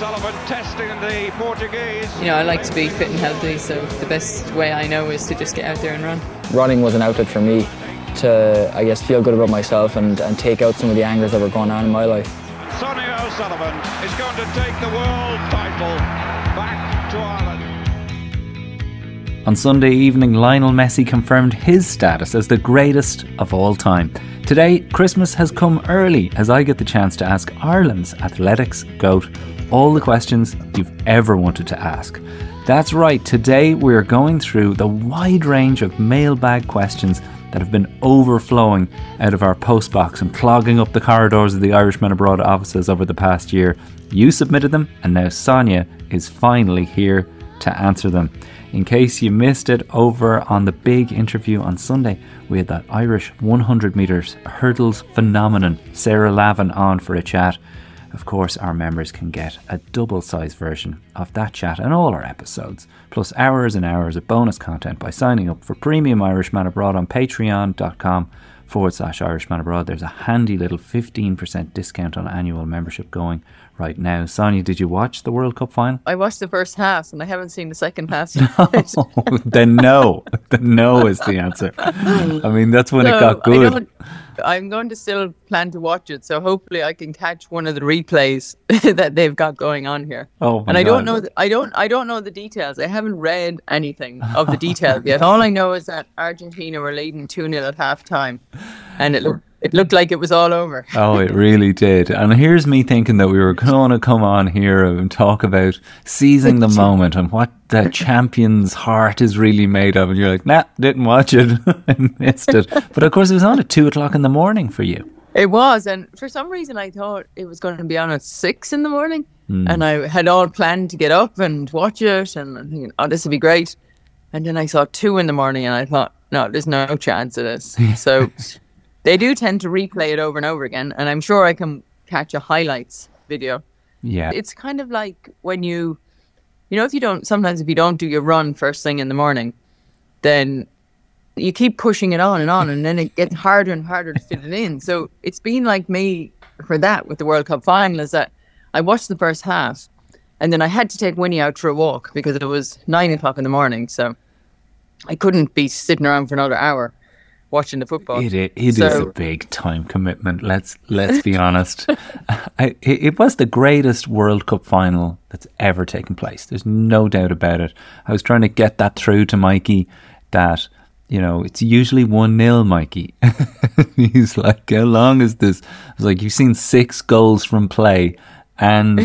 O'Sullivan testing the Portuguese. You know, I like to be fit and healthy, so the best way I know is to just get out there and run. Running was an outlet for me to, I guess, feel good about myself and take out some of the angers that were going on in my life. Sonia O'Sullivan is going to take the world title back to Ireland. On Sunday evening, Lionel Messi confirmed his status as the greatest of all time. Today, Christmas has come early as I get the chance to ask Ireland's athletics goat all the questions you've ever wanted to ask. That's right, today we're going through the wide range of mailbag questions that have been overflowing out of our postbox and clogging up the corridors of the Irishman Abroad offices over the past year. You submitted them, and now Sonia is finally here to answer them. In case you missed it, over on the big interview on Sunday, we had that Irish 100 metres hurdles phenomenon, Sarah Lavin, on for a chat. Of course, our members can get a double-sized version of that chat and all our episodes, plus hours and hours of bonus content by signing up for Premium Irishman Abroad on patreon.com/Irishman Abroad. There's a handy little 15% discount on annual membership going right now. Sonia, did you watch the World Cup final? I watched the first half and I haven't seen the second half yet. No, then no. The no is the answer. I mean, that's when it got good. I'm going to still plan to watch it, so hopefully I can catch one of the replays that they've got going on here. Oh, my God. And I don't know the details. I haven't read anything of the details yet. All I know is that Argentina were leading 2-0 at halftime, and it looked like it was all over. Oh, it really did. And here's me thinking that we were going to come on here and talk about seizing the moment and what the champion's heart is really made of. And you're like, nah, didn't watch it. I missed it. But of course, it was on at 2 o'clock in the morning for you. It was. And for some reason, I thought it was going to be on at 6 in the morning. Mm. And I had all planned to get up and watch it. And I'm thinking, oh, this would be great. And then I saw 2 in the morning and I thought, no, there's no chance of this. So... They do tend to replay it over and over again, and I'm sure I can catch a highlights video. Yeah. It's kind of like when sometimes if you don't do your run first thing in the morning, then you keep pushing it on, and then it gets harder and harder to fit it in. So it's been like me for that with the World Cup final, is that I watched the first half, and then I had to take Winnie out for a walk because it was 9 o'clock in the morning, so I couldn't be sitting around for another hour watching the football. It is a big time commitment, let's be honest. It was the greatest World Cup final that's ever taken place. There's no doubt about it. I was trying to get that through to Mikey that, you know, it's usually 1-0, Mikey. He's like, how long is this? I was like, you've seen 6 goals from play. And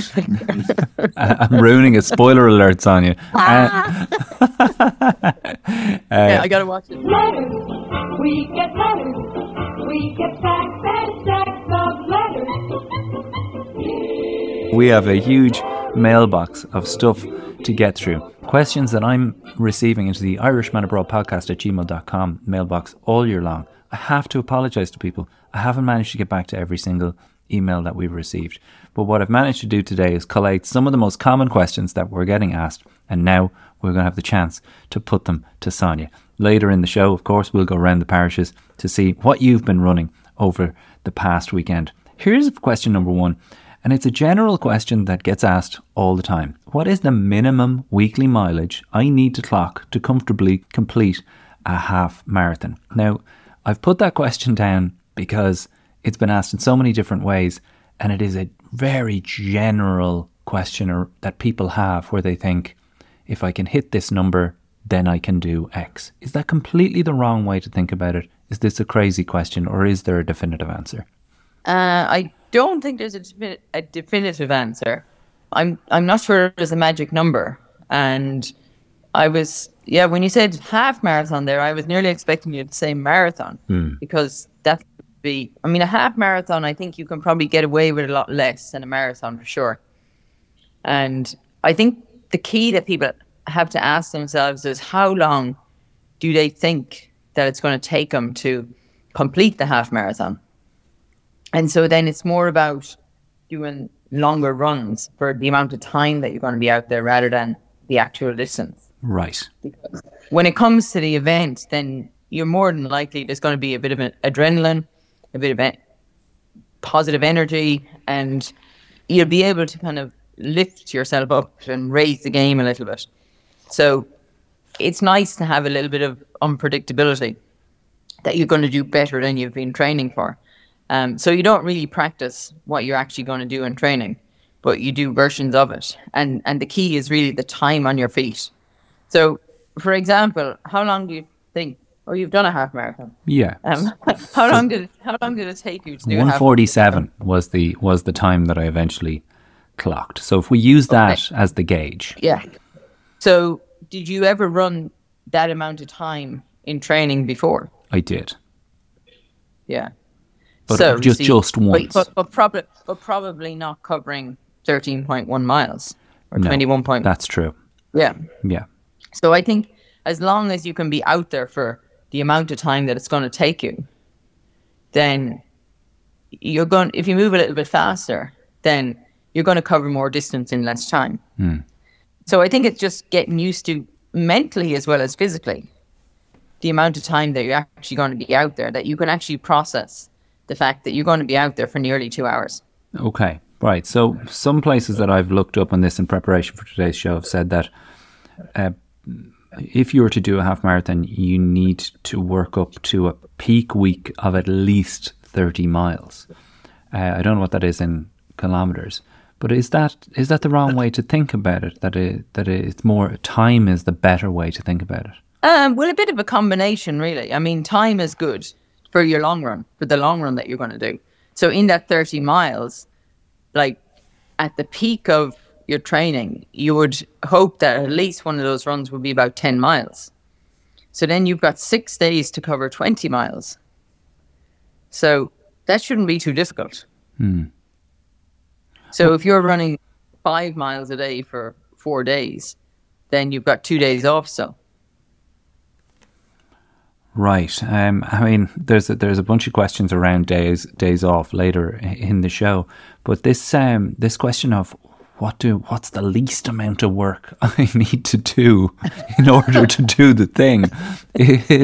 I'm ruining it. Spoiler alerts on you. Yeah, I gotta watch it. Letters, we get letters. We get stacks and stacks of letters. We have a huge mailbox of stuff to get through. Questions that I'm receiving into the Irishman Abroad podcast at gmail.com mailbox all year long. I have to apologise to people. I haven't managed to get back to every single email that we've received, but what I've managed to do today is collate some of the most common questions that we're getting asked, and now we're going to have the chance to put them to Sonia. Later in the show, of course, we'll go around the parishes to see what you've been running over the past weekend. Here's question number 1, and it's a general question that gets asked all the time. What is the minimum weekly mileage I need to clock to comfortably complete a half marathon? Now, I've put that question down because it's been asked in so many different ways, and it is a very general question that people have where they think, if I can hit this number, then I can do X. Is that completely the wrong way to think about it? Is this a crazy question, or is there a definitive answer? I don't think there's a definitive answer. I'm not sure there's a magic number. And I was, when you said half marathon there, I was nearly expecting you to say marathon, because that's... I mean, a half marathon, I think you can probably get away with a lot less than a marathon for sure. And I think the key that people have to ask themselves is how long do they think that it's going to take them to complete the half marathon? And so then it's more about doing longer runs for the amount of time that you're going to be out there rather than the actual distance. Right. Because when it comes to the event, then you're more than likely there's going to be a bit of an adrenaline, a bit of positive energy, and you'll be able to kind of lift yourself up and raise the game a little bit. So it's nice to have a little bit of unpredictability that you're going to do better than you've been training for. So you don't really practice what you're actually going to do in training, but you do versions of it. And the key is really the time on your feet. So, for example, how long do you think? Oh, you've done a half marathon. Yeah. How long did it take you to do? 1:47 was the time that I eventually clocked. So if we use that as the gauge. Yeah. So did you ever run that amount of time in training before? I did. Yeah. But so, just once. But probably not covering 13.1 miles or 21.1. That's true. Yeah. Yeah. So I think as long as you can be out there for the amount of time that it's going to take you, then you're going. If you move a little bit faster, then you're going to cover more distance in less time. Mm. So I think it's just getting used to mentally as well as physically the amount of time that you're actually going to be out there, that you can actually process the fact that you're going to be out there for nearly 2 hours. Okay, right. So some places that I've looked up on this in preparation for today's show have said that if you were to do a half marathon, you need to work up to a peak week of at least 30 miles. I don't know what that is in kilometers, but is that the wrong way to think about it? That it's more time is the better way to think about it. Well, a bit of a combination, really. I mean, time is good for your long run, for the long run that you're going to do. So in that 30 miles, like at the peak of your training, you would hope that at least one of those runs would be about 10 miles. So then you've got 6 days to cover 20 miles. So that shouldn't be too difficult. Mm. So if you're running 5 miles a day for 4 days, then you've got 2 days off. So. Right. I mean, there's a bunch of questions around days off later in the show, but this question of what's the least amount of work I need to do in order to do the thing?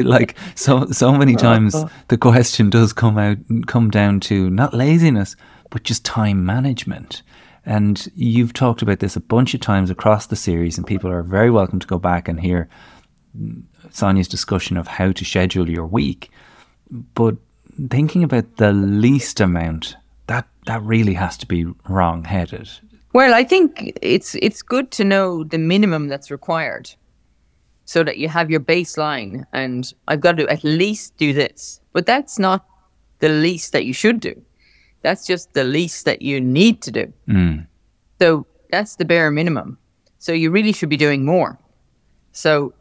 Like so many times, the question does come down to not laziness, but just time management. And you've talked about this a bunch of times across the series, and people are very welcome to go back and hear Sonia's discussion of how to schedule your week. But thinking about the least amount, that really has to be wrong-headed. Well, I think it's good to know the minimum that's required so that you have your baseline and I've got to at least do this. But that's not the least that you should do. That's just the least that you need to do. Mm. So that's the bare minimum. So you really should be doing more. So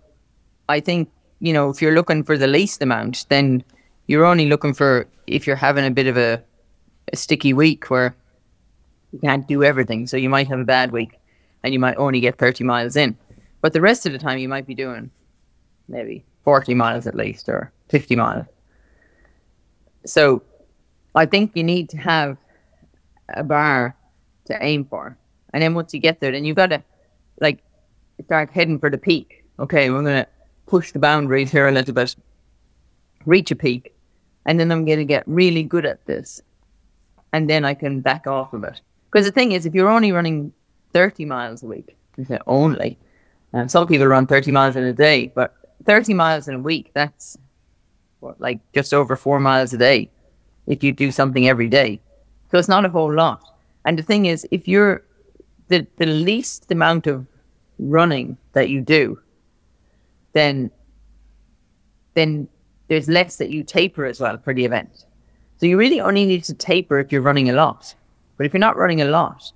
I think, you know, if you're looking for the least amount, then you're only looking for if you're having a bit of a sticky week where you can't do everything. So you might have a bad week and you might only get 30 miles in. But the rest of the time you might be doing maybe 40 miles at least or 50 miles. So I think you need to have a bar to aim for. And then once you get there, then you've got to like start heading for the peak. Okay, we're going to push the boundaries here a little bit, reach a peak, and then I'm going to get really good at this. And then I can back off a bit. Because the thing is, if you're only running 30 miles a week, only, and some people run 30 miles in a day, but 30 miles in a week, that's what, like just over 4 miles a day if you do something every day. So it's not a whole lot. And the thing is, if you're the least amount of running that you do, then there's less that you taper as well for the event. So you really only need to taper if you're running a lot. But if you're not running a lot,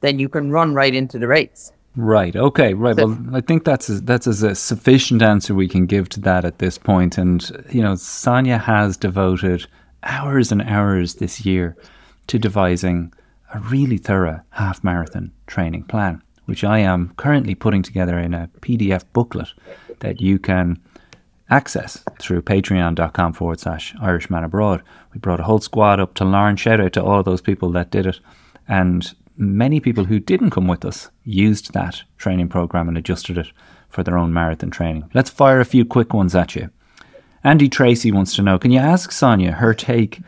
then you can run right into the race. Right. Okay. Right. So, well, I think that's a sufficient answer we can give to that at this point. And, you know, Sonia has devoted hours and hours this year to devising a really thorough half marathon training plan, which I am currently putting together in a PDF booklet that you can access through patreon.com/Irishman Abroad. We brought a whole squad up to Lauren. Shout out to all of those people that did it. And many people who didn't come with us used that training program and adjusted it for their own marathon training. Let's fire a few quick ones at you. Andy Tracy wants to know, can you ask Sonia her take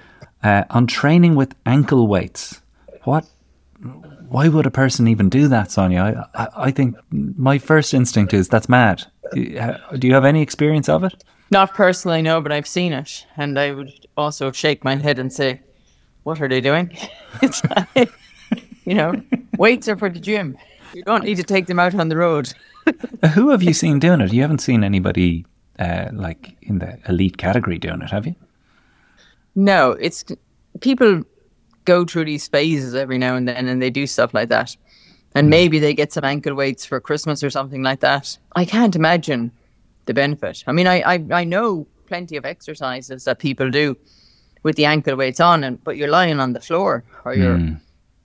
on training with ankle weights? What why would a person even do that, Sonia? I think my first instinct is that's mad. Do you have any experience of it? Not personally, no, but I've seen it. And I would also shake my head and say, what are they doing? It's like, you know, weights are for the gym. You don't need to take them out on the road. Who have you seen doing it? You haven't seen anybody like in the elite category doing it, have you? No, it's people go through these phases every now and then and they do stuff like that. And maybe they get some ankle weights for Christmas or something like that. I can't imagine the benefit. I mean, I know plenty of exercises that people do with the ankle weights on, and but you're lying on the floor or you're,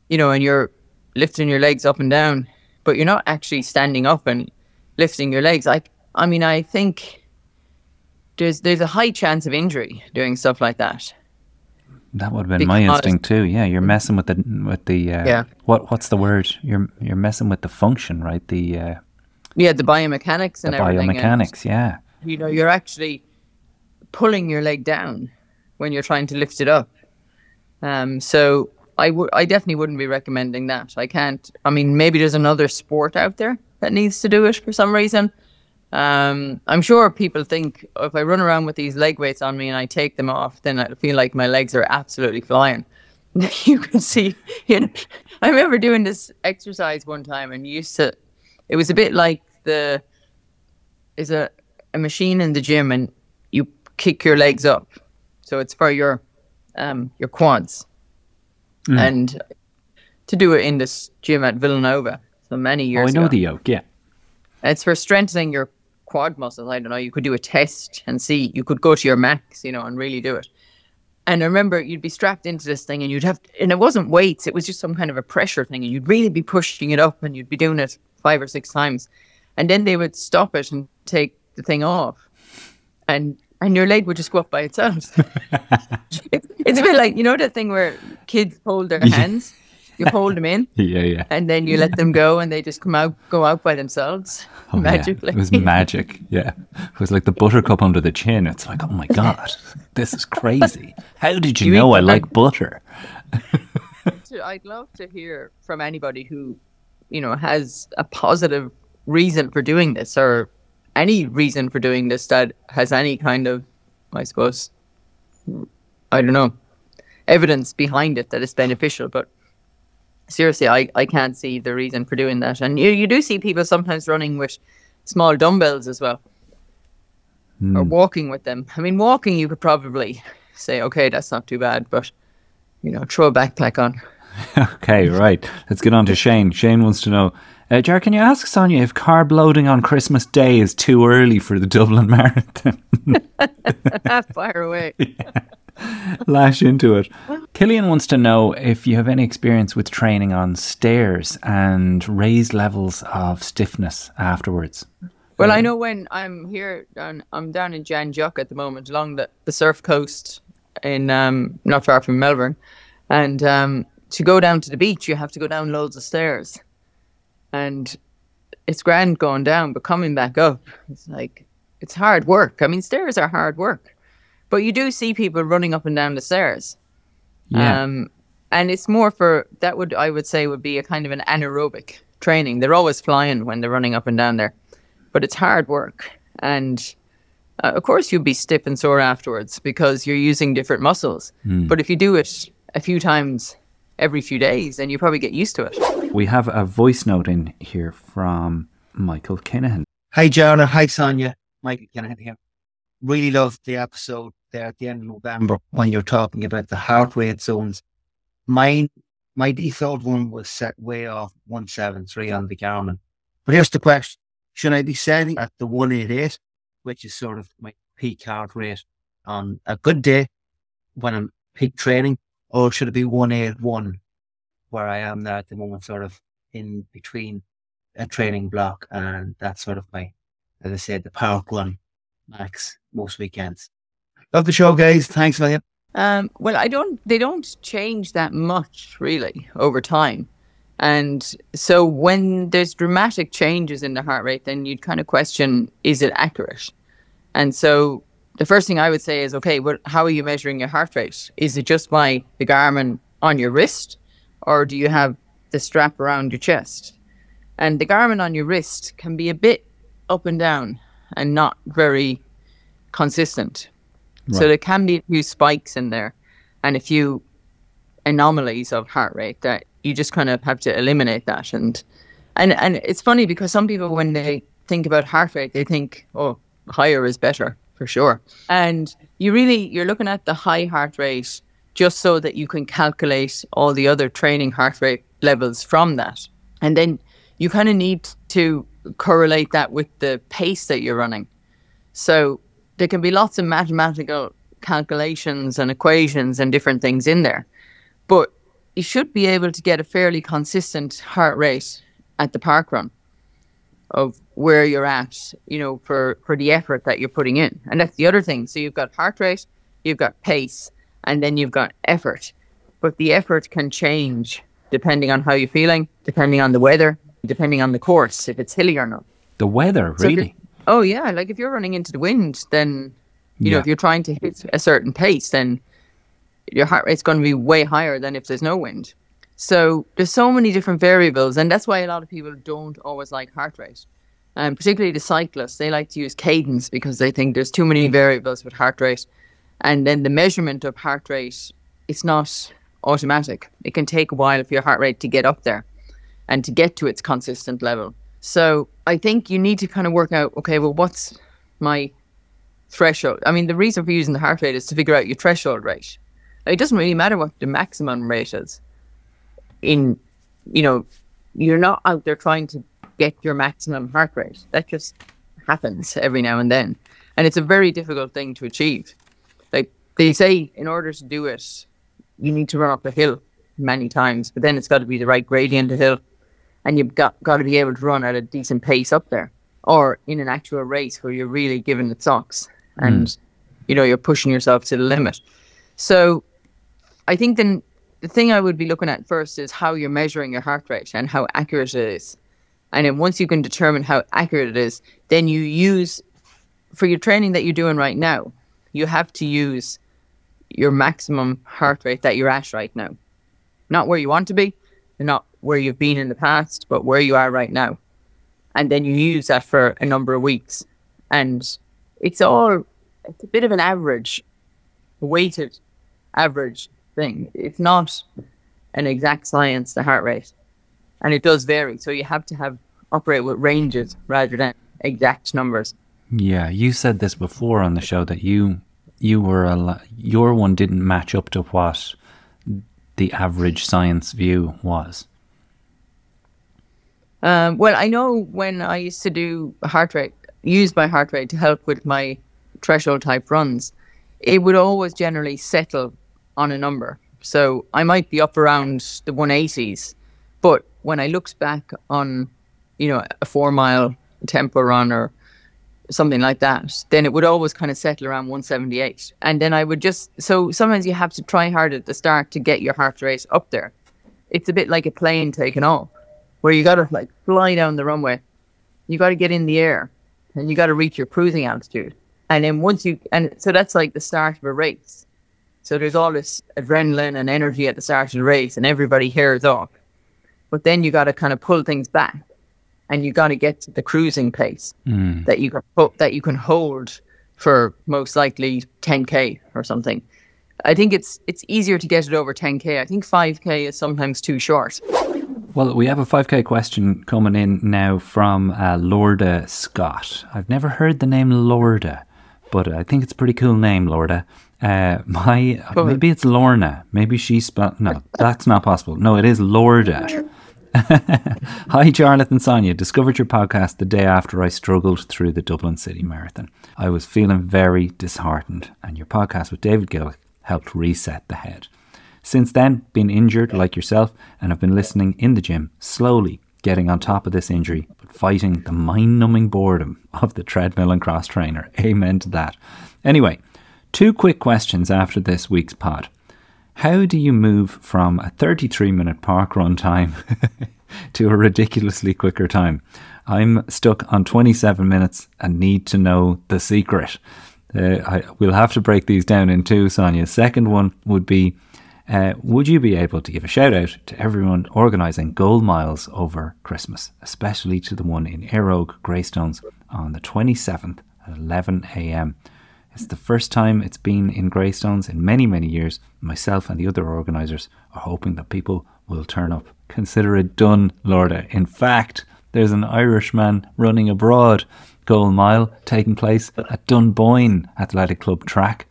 you know, and you're lifting your legs up and down, but you're not actually standing up and lifting your legs. I mean, I think there's a high chance of injury doing stuff like that. That would have been my instinct too. Yeah, you're messing with the what's the word? You're messing with the function, right? The the biomechanics and everything. Biomechanics, yeah. You know, you're actually pulling your leg down when you're trying to lift it up. So I definitely wouldn't be recommending that. I can't. I mean, maybe there's another sport out there that needs to do it for some reason. I'm sure people think, oh, if I run around with these leg weights on me and I take them off, then I feel like my legs are absolutely flying. You can see, you know, I remember doing this exercise one time and it was a bit like there's a machine in the gym and you kick your legs up. So it's for your quads. And to do it in this gym at Villanova so many years ago. Oh, I know the yoke, yeah. It's for strengthening your quad muscles. I don't know. You could do a test and see. You could go to your max, you know, and really do it. And I remember you'd be strapped into this thing and you'd have, and it wasn't weights. It was just some kind of a pressure thing. And you'd really be pushing it up and you'd be doing it 5 or 6 times. And then they would stop it and take the thing off. And your leg would just go up by itself. It's a bit like, you know, that thing where kids hold their hands. You hold them in, and then you let them go, and they just go out by themselves magically. Yeah. It was magic, yeah. It was like the buttercup under the chin. It's like, oh my god, this is crazy. How did you know I like butter? I'd love to hear from anybody who, you know, has a positive reason for doing this, or any reason for doing this that has any kind of, I suppose, I don't know, evidence behind it that it's beneficial, but. Seriously, I can't see the reason for doing that. And you do see people sometimes running with small dumbbells as well. Or walking with them. I mean, walking you could probably say, okay, that's not too bad. But, you know, throw a backpack on. Okay, right. Let's get on to Shane. Shane wants to know, Jar, can you ask Sonia if carb loading on Christmas Day is too early for the Dublin Marathon? That far away. Yeah. Lash into it. Killian wants to know if you have any experience with training on stairs and raised levels of stiffness afterwards. Well, I know when I'm here, I'm down in Jan Juc at the moment, along the surf coast, in not far from Melbourne. And to go down to the beach, you have to go down loads of stairs. And it's grand going down, but coming back up, it's hard work. I mean, stairs are hard work. But you do see people running up and down the stairs. Yeah. And it's more for, I would say would be a kind of an anaerobic training. They're always flying when they're running up and down there. But it's hard work. And of course you'll be stiff and sore afterwards because you're using different muscles. But if you do it a few times every few days, then you probably get used to it. We have a voice note in here from Michael Kenehan. Hi, Jonah. Hi, Sonia. Michael Kenehan here. Really loved the episode there at the end of November when you're talking about the heart rate zones. My default one was set way off 173 on the Garmin. But here's the question. Should I be setting at the 188, which is sort of my peak heart rate on a good day when I'm peak training, or should it be 181 where I am now at the moment, sort of in between a training block and that's sort of my, as I said, the park run max most weekends. Love the show, guys. Thanks, William. Well, they don't change that much really over time. And so when there's dramatic changes in the heart rate, then you'd kind of question, is it accurate? And so the first thing I would say is, okay, well, how are you measuring your heart rate? Is it just by the Garmin on your wrist? Or do you have the strap around your chest. And the Garmin on your wrist can be a bit up and down and not very consistent. Right. So there can be a few spikes in there and a few anomalies of heart rate that you just kind of have to eliminate that. And it's funny because some people, when they think about heart rate, they think, oh, higher is better for sure. And you're looking at the high heart rate just so that you can calculate all the other training heart rate levels from that. And then you kind of need to correlate that with the pace that you're running. So there can be lots of mathematical calculations and equations and different things in there. But you should be able to get a fairly consistent heart rate at the park run of where you're at, you know, for the effort that you're putting in. And that's the other thing. So you've got heart rate, you've got pace, and then you've got effort. But the effort can change depending on how you're feeling, depending on the weather, depending on the course, if it's hilly or not. The weather, so really? Oh, yeah. Like if you're running into the wind, then, you know, if you're trying to hit a certain pace, then your heart rate's going to be way higher than if there's no wind. So there's so many different variables. And that's why a lot of people don't always like heart rate. And particularly the cyclists, they like to use cadence because they think there's too many variables with heart rate. And then the measurement of heart rate, it's not automatic. It can take a while for your heart rate to get up there and to get to its consistent level. So I think you need to kind of work out, okay, well, what's my threshold? I mean, the reason for using the heart rate is to figure out your threshold rate. It doesn't really matter what the maximum rate is. In, you know, you're not out there trying to get your maximum heart rate. That just happens every now and then. And it's a very difficult thing to achieve. Like they say, in order to do it, you need to run up a hill many times, but then it's got to be the right gradient of hill. And you've got to be able to run at a decent pace up there or in an actual race where you're really giving it socks and, you know, you're pushing yourself to the limit. So I think then the thing I would be looking at first is how you're measuring your heart rate and how accurate it is. And then once you can determine how accurate it is, then you use, for your training that you're doing right now, you have to use your maximum heart rate that you're at right now. Not where you want to be, not where you've been in the past, but where you are right now. And then you use that for a number of weeks. And it's a bit of an average, weighted average thing. It's not an exact science, the heart rate. And it does vary. So you have to operate with ranges rather than exact numbers. Yeah, you said this before on the show that your one didn't match up to what the average science view was. Well, I know when I used to use my heart rate to help with my threshold type runs, it would always generally settle on a number. So I might be up around the 180s, but when I looked back on, you know, a 4 mile tempo run or something like that, then it would always kind of settle around 178. And then I would so sometimes you have to try hard at the start to get your heart rate up there. It's a bit like a plane taking off, where you got to like fly down the runway. You got to get in the air and you got to reach your cruising altitude. And then so that's like the start of a race. So there's all this adrenaline and energy at the start of the race and everybody hears off. But then you got to kind of pull things back. And you got to get to the cruising pace that you can hold for most likely 10K or something. I think it's easier to get it over 10K. I think 5K is sometimes too short. Well, we have a 5K question coming in now from Lorda Scott. I've never heard the name Lorda, but I think it's a pretty cool name, Lorda. Maybe it's Lorna. Maybe no, that's not possible. No, it is Lorda. Hi, Charlotte and Sonia. Discovered your podcast the day after I struggled through the Dublin City Marathon. I was feeling very disheartened, and your podcast with David Gillick helped reset the head. Since then, been injured like yourself, and I've been listening in the gym, slowly getting on top of this injury, but fighting the mind-numbing boredom of the treadmill and cross trainer. Amen to that. Anyway, 2 quick questions after this week's pod. How do you move from a 33-minute park run time to a ridiculously quicker time? I'm stuck on 27 minutes and need to know the secret. We'll have to break these down in 2, Sonia. Second one would be Would you be able to give a shout out to everyone organising Goal Miles over Christmas, especially to the one in Aeroge Greystones on the 27th at 11am? It's the first time it's been in Greystones in many, many years. Myself and the other organisers are hoping that people will turn up. Consider it done, Lorda. In fact, there's an Irishman running abroad Goal Mile taking place at Dunboyne Athletic Club track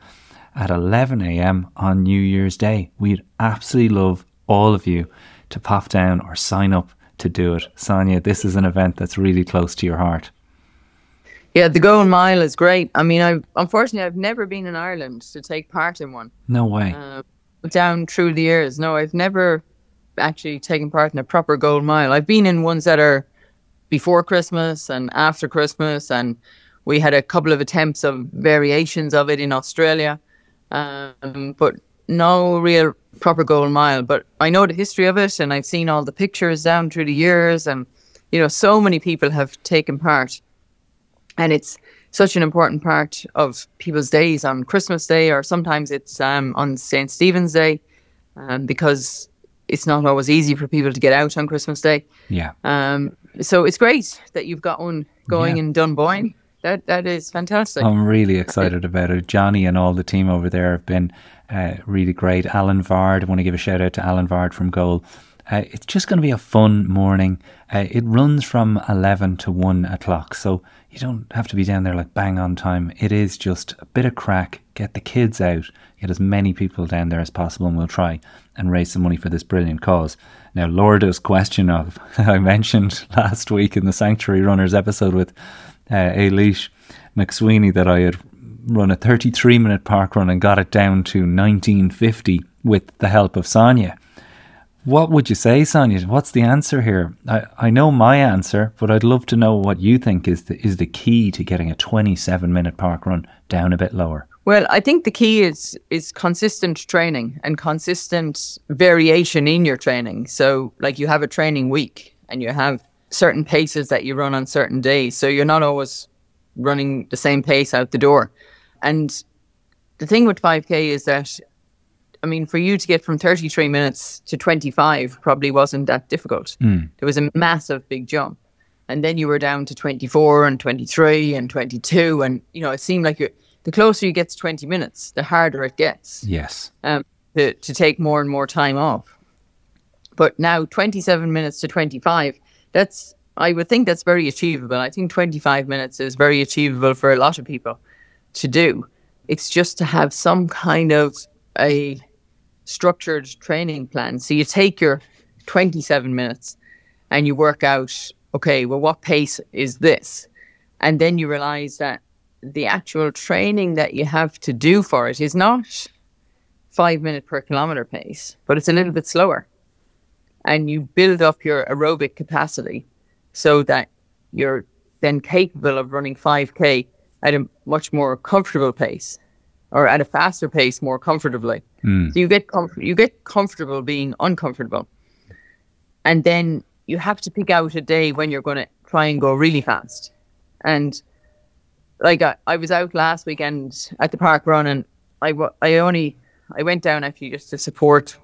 at 11am on New Year's Day. We'd absolutely love all of you to pop down or sign up to do it. Sonia, this is an event that's really close to your heart. Yeah, the Golden Mile is great. I mean, I've never been in Ireland to take part in one. No way. Down through the years. No, I've never actually taken part in a proper Golden Mile. I've been in ones that are before Christmas and after Christmas, and we had a couple of attempts of variations of it in Australia, but no real proper Golden Mile. But I know the history of it, and I've seen all the pictures down through the years, and, you know, so many people have taken part. And it's such an important part of people's days on Christmas Day, or sometimes it's on St. Stephen's Day, because it's not always easy for people to get out on Christmas Day. Yeah. So it's great that you've got one going in Dunboyne. That is fantastic. I'm really excited about it. Johnny and all the team over there have been really great. Alan Vard, I want to give a shout out to Alan Vard from Goal. It's just going to be a fun morning. It runs from 11 to 1 o'clock, so you don't have to be down there like bang on time. It is just a bit of crack, get the kids out, get as many people down there as possible, and we'll try and raise some money for this brilliant cause. Now, Lorda's question of I mentioned last week in the Sanctuary Runners episode with Ailish McSweeney that I had run a 33-minute park run and got it down to 19:50 with the help of Sonia. What would you say, Sonia? What's the answer here? I know my answer, but I'd love to know what you think is the key to getting a 27-minute park run down a bit lower. Well, I think the key is consistent training and consistent variation in your training. So, like, you have a training week and you have certain paces that you run on certain days. So you're not always running the same pace out the door. And the thing with 5K is that, I mean, for you to get from 33 minutes to 25 probably wasn't that difficult. There was a massive big jump. And then you were down to 24 and 23 and 22. And, you know, it seemed like the closer you get to 20 minutes, the harder it gets. Yes. To take more and more time off. But now 27 minutes to 25, I would think that's very achievable. I think 25 minutes is very achievable for a lot of people to do. It's just to have some kind of a structured training plan. So you take your 27 minutes and you work out, okay, well, what pace is this? And then you realize that the actual training that you have to do for it is not 5 minute per kilometer pace, but it's a little bit slower. And you build up your aerobic capacity so that you're then capable of running 5K at a much more comfortable pace, or at a faster pace more comfortably. So you get comfortable being uncomfortable. And then you have to pick out a day when you're going to try and go really fast. And like I was out last weekend at the park run, and I went down actually just to support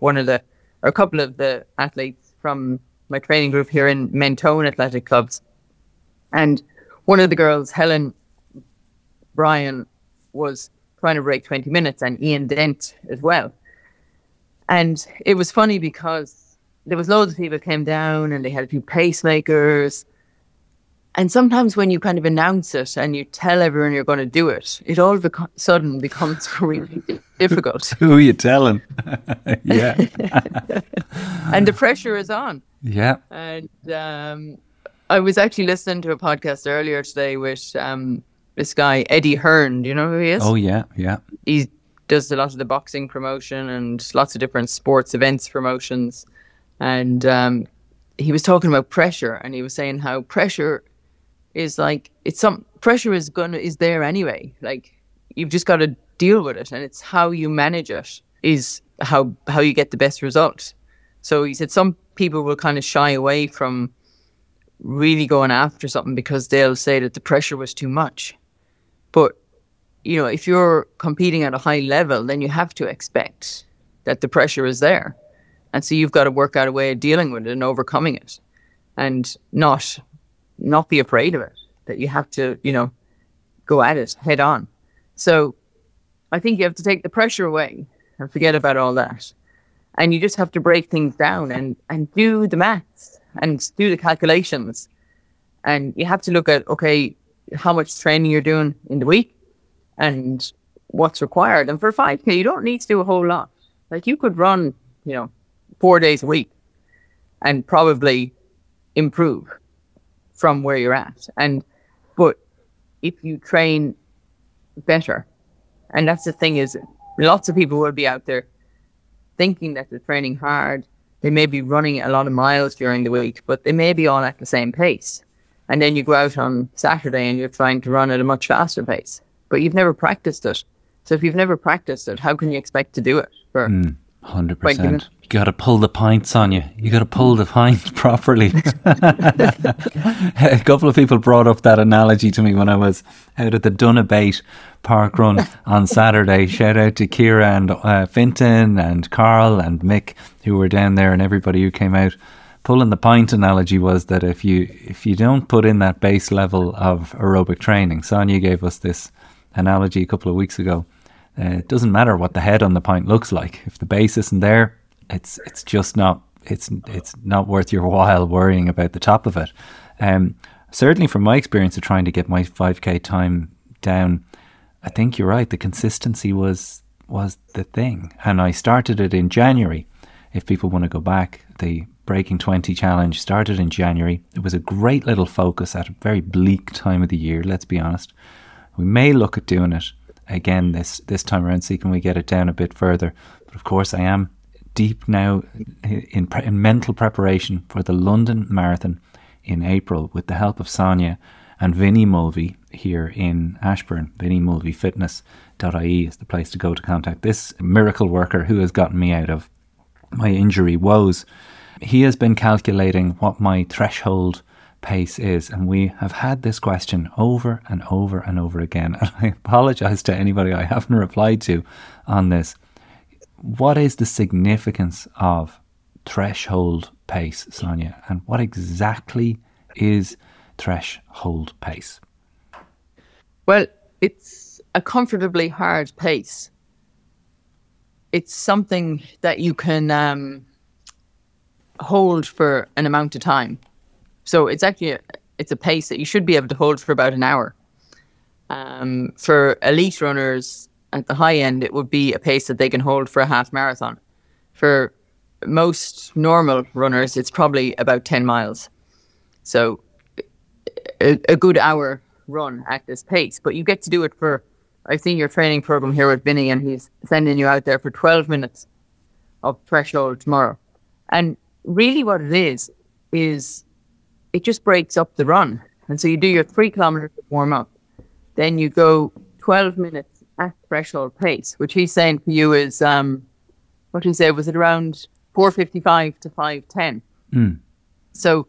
a couple of the athletes from my training group here in Mentone Athletic Clubs. And one of the girls, Helen Bryan, was trying to break 20 minutes, and Ian Dent as well. And it was funny because there was loads of people came down and they had a few pacemakers. And sometimes when you kind of announce it and you tell everyone you're going to do it, it all sudden becomes really difficult. Who are you telling? Yeah. And the pressure is on. Yeah. And I was actually listening to a podcast earlier today with this guy, Eddie Hearn. Do you know who he is? Oh, yeah, yeah. He does a lot of the boxing promotion and lots of different sports events promotions. And he was talking about pressure, and he was saying how pressure is like, pressure is there anyway. Like, you've just got to deal with it, and it's how you manage it is how you get the best result. So he said some people will kind of shy away from really going after something because they'll say that the pressure was too much. But, you know, if you're competing at a high level, then you have to expect that the pressure is there. And so you've got to work out a way of dealing with it and overcoming it and not be afraid of it, that you have to, you know, go at it head on. So I think you have to take the pressure away and forget about all that. And you just have to break things down and do the maths and do the calculations. And you have to look at, okay, how much training you're doing in the week and what's required. And for 5K, you don't need to do a whole lot. Like you could run, you know, 4 days a week and probably improve from where you're at. But if you train better, and that's the thing is lots of people will be out there thinking that they're training hard. They may be running a lot of miles during the week, but they may be all at the same pace. And then you go out on Saturday and you're trying to run at a much faster pace, but you've never practiced it. So if you've never practiced it, how can you expect to do it for 100%? You got to pull the pints on you. You got to pull the pints properly. A couple of people brought up that analogy to me when I was out at the Dunabate Park Run on Saturday. Shout out to Kira and Fintan and Carl and Mick who were down there and everybody who came out. Pulling the pint analogy was that if you don't put in that base level of aerobic training, Sonia gave us this analogy a couple of weeks ago. It doesn't matter what the head on the pint looks like. If the base isn't there, it's just not worth your while worrying about the top of it. Certainly from my experience of trying to get my 5K time down, I think you're right. The consistency was the thing, and I started it in January. If people want to go back, the Breaking 20 challenge started in January. It was a great little focus at a very bleak time of the year, let's be honest. We may look at doing it again this time around, see can we get it down a bit further. But of course I am deep now in mental preparation for the London Marathon in April with the help of Sonia and Vinnie Mulvey here in Ashburn. Vinnie Mulvey Fitness.ie is the place to go to contact this miracle worker who has gotten me out of my injury woes. He has been calculating what my threshold pace is, and we have had this question over and over and over again, and I apologise to anybody I haven't replied to on this. What is the significance of threshold pace, Sonia, and what exactly is threshold pace? Well, it's a comfortably hard pace. It's something that you can hold for an amount of time. So it's actually it's a pace that you should be able to hold for about an hour. For elite runners at the high end, it would be a pace that they can hold for a half marathon. For most normal runners, it's probably about 10 miles. So a good hour run at this pace, but you get to do it for, I've seen your training program here with Vinny, and he's sending you out there for 12 minutes of threshold tomorrow. And really what it is it just breaks up the run. And so you do your 3 kilometers warm up, then you go 12 minutes at threshold pace, which he's saying for you is, what did he say, was it around 4:55 to 5:10? Mm. So,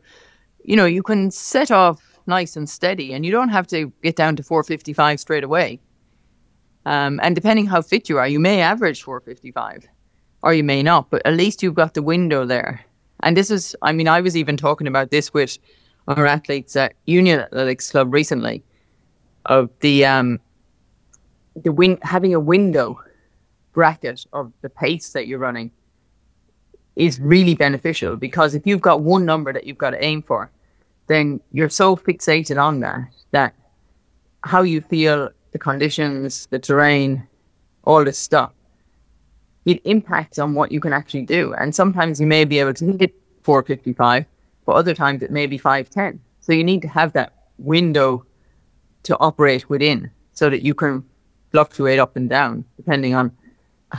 you know, you can set off nice and steady and you don't have to get down to 4:55 straight away. And depending how fit you are, you may average 4:55 or you may not, but at least you've got the window there. And this is, I mean, I was even talking about this with our athletes at Union Athletics Club recently, of having a window bracket of the pace that you're running is really beneficial, because if you've got one number that you've got to aim for, then you're so fixated on that how you feel, the conditions, the terrain, all this stuff, it impacts on what you can actually do. And sometimes you may be able to hit 4:55, but other times it may be 5:10. So you need to have that window to operate within so that you can fluctuate up and down depending on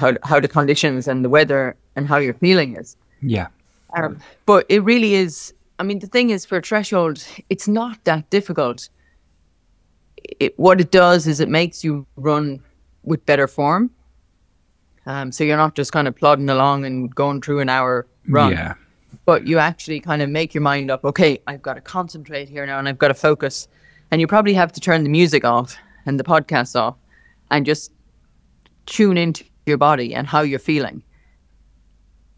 how the conditions and the weather and how your feeling is. Yeah. But it really is, I mean, the thing is for threshold, it's not that difficult. What it does is it makes you run with better form. So you're not just kind of plodding along and going through an hour run, yeah. But you actually kind of make your mind up, okay, I've got to concentrate here now and I've got to focus. And you probably have to turn the music off and the podcast off and just tune into your body and how you're feeling.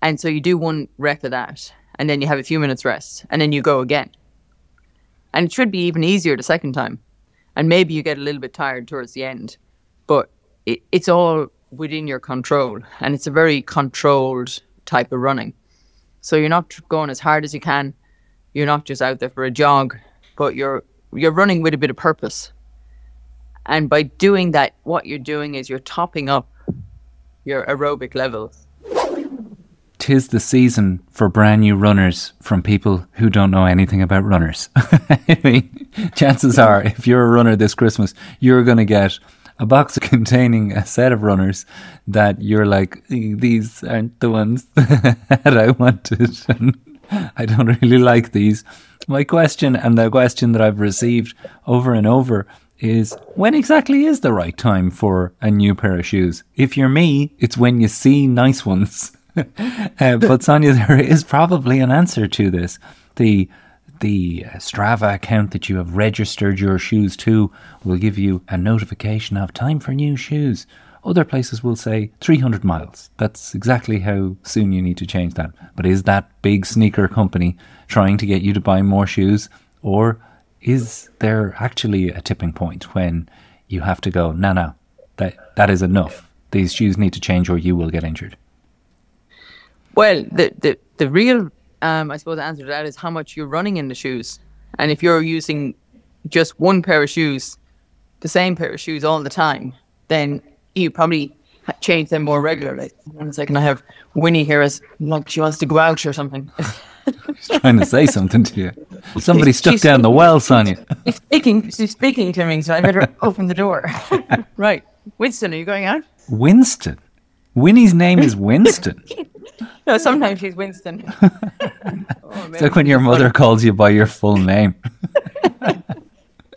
And so you do one rep of that, and then you have a few minutes rest, and then you go again. And it should be even easier the second time. And maybe you get a little bit tired towards the end, but it's all within your control. And it's a very controlled type of running. So you're not going as hard as you can. You're not just out there for a jog, but you're running with a bit of purpose. And by doing that, what you're doing is you're topping up your aerobic levels. 'Tis the season for brand new runners from people who don't know anything about runners. I mean, chances are, if you're a runner this Christmas, you're going to get a box containing a set of runners that you're like, these aren't the ones that I wanted. And I don't really like these. My question, and the question that I've received over and over, is when exactly is the right time for a new pair of shoes? If you're me, it's when you see nice ones. But Sonia, there is probably an answer to this. The Strava account that you have registered your shoes to will give you a notification of time for new shoes. Other places will say 300 miles. That's exactly how soon you need to change that. But is that big sneaker company trying to get you to buy more shoes? Or is there actually a tipping point when you have to go, no, that is enough. These shoes need to change or you will get injured? Well, the real, I suppose, the answer to that is how much you're running in the shoes. And if you're using just one pair of shoes, the same pair of shoes all the time, then you probably change them more regularly. One second, I have Winnie here as, like, she wants to go out or something. She's trying to say something to you. Somebody stuck down the well, Sonia. She's speaking to me, so I better open the door. Right. Winston, are you going out? Winston? Winnie's name is Winston. No, sometimes she's Winston. Oh, it's like when your mother calls you by your full name.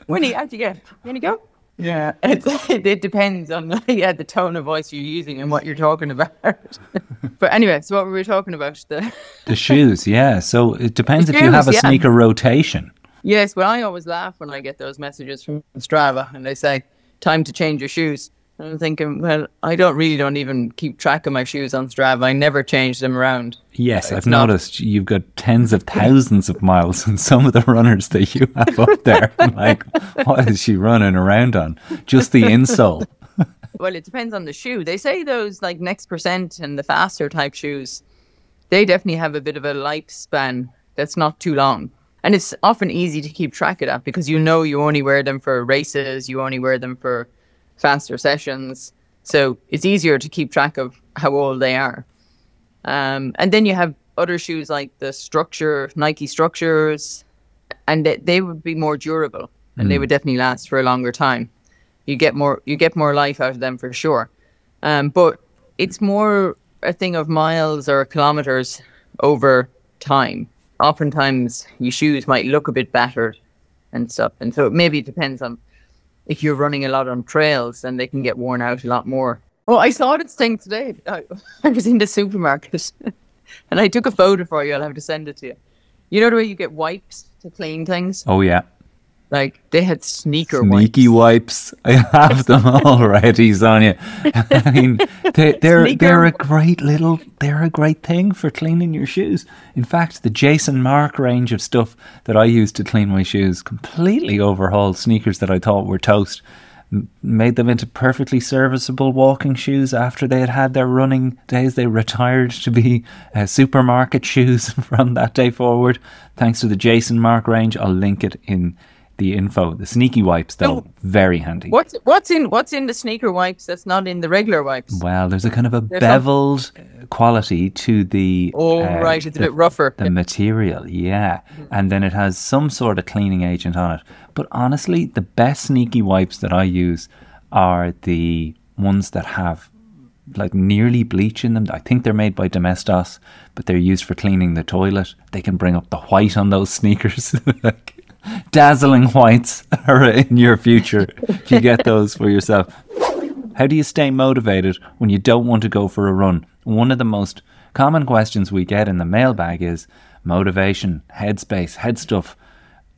Winnie, how'd you get? You want to go? Yeah, it depends on the tone of voice you're using and what you're talking about. But anyway, so what were we talking about? The shoes, yeah. So it depends if you have a sneaker rotation. Yes, well, I always laugh when I get those messages from Strava and they say, time to change your shoes. And I'm thinking, well, I don't even keep track of my shoes on Strava. I never change them around. Yes, I've noticed you've got tens of thousands of miles in some of the runners that you have up there. Like, what is she running around on? Just the insole. Well, it depends on the shoe. They say those like Next Percent and the faster type shoes, they definitely have a bit of a lifespan that's not too long. And it's often easy to keep track of that because you only wear them for races, you only wear them for faster sessions, so it's easier to keep track of how old they are. And then you have other shoes like the Nike Structures, and they would be more durable and they would definitely last for a longer time. You get more life out of them for sure. But it's more a thing of miles or kilometers over time. Oftentimes your shoes might look a bit battered and stuff, and so it maybe depends on if you're running a lot on trails, then they can get worn out a lot more. Well, I saw this thing today. I was in the supermarket and I took a photo for you. I'll have to send it to you. You know the way you get wipes to clean things? Oh, yeah. Like, they had wipes. Sneaky wipes. I have them already, Sonia. I mean, they're a great thing for cleaning your shoes. In fact, the Jason Markk range of stuff that I use to clean my shoes completely overhauled sneakers that I thought were toast, made them into perfectly serviceable walking shoes. After they had their running days, they retired to be supermarket shoes from that day forward. Thanks to the Jason Markk range. I'll link it in the info. The sneaky wipes, though, very handy. What's in the sneaker wipes that's not in the regular wipes? Well, there's a kind of a beveled quality to the... Oh, right, it's a bit rougher. The material, yeah. And then it has some sort of cleaning agent on it. But honestly, the best sneaky wipes that I use are the ones that have like nearly bleach in them. I think they're made by Domestos, but they're used for cleaning the toilet. They can bring up the white on those sneakers. Like, dazzling whites are in your future if you get those for yourself. How do you stay motivated when you don't want to go for a run? One of the most common questions we get in the mailbag is motivation, headspace, head stuff.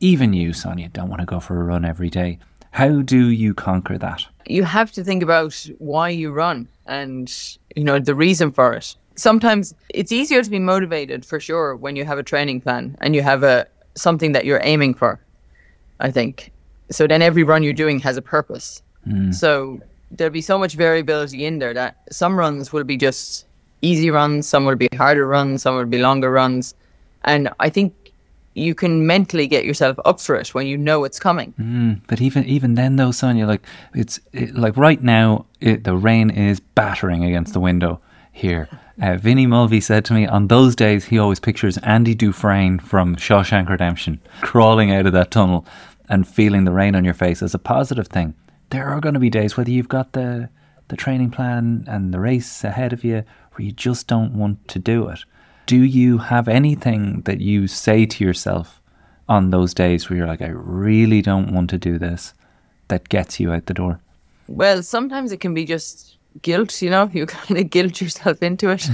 Even you, Sonia, don't want to go for a run every day. How do you conquer that? You have to think about why you run and, the reason for it. sometimes it's easier to be motivated for sure when you have a training plan and you have something that you're aiming for, I think. So then every run you're doing has a purpose. Mm. So there'll be so much variability in there that some runs will be just easy runs, some will be harder runs, some will be longer runs. And I think you can mentally get yourself up for it when you know it's coming. Mm, but even then though, Sonia, like it's like right now, the rain is battering against the window here. Vinnie Mulvey said to me on those days, he always pictures Andy Dufresne from Shawshank Redemption crawling out of that tunnel and feeling the rain on your face as a positive thing. There are going to be days, whether you've got the training plan and the race ahead of you, where you just don't want to do it. Do you have anything that you say to yourself on those days where you're like, I really don't want to do this, that gets you out the door? Well, sometimes it can be just guilt, you know, you kind of guilt yourself into it.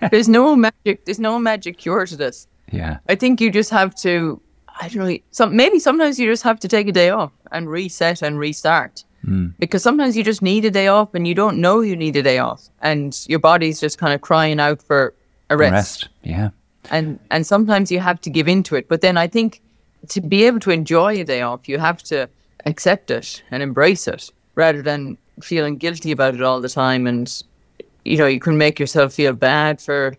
Yeah. There's no magic cure to this. Yeah. I think you just have to, I don't know, maybe sometimes you just have to take a day off and reset and restart. Mm. Because sometimes you just need a day off and you don't know you need a day off. And your body's just kind of crying out for a rest. Yeah. And sometimes you have to give into it. But then I think to be able to enjoy a day off, you have to accept it and embrace it rather than feeling guilty about it all the time. And, you know, you can make yourself feel bad for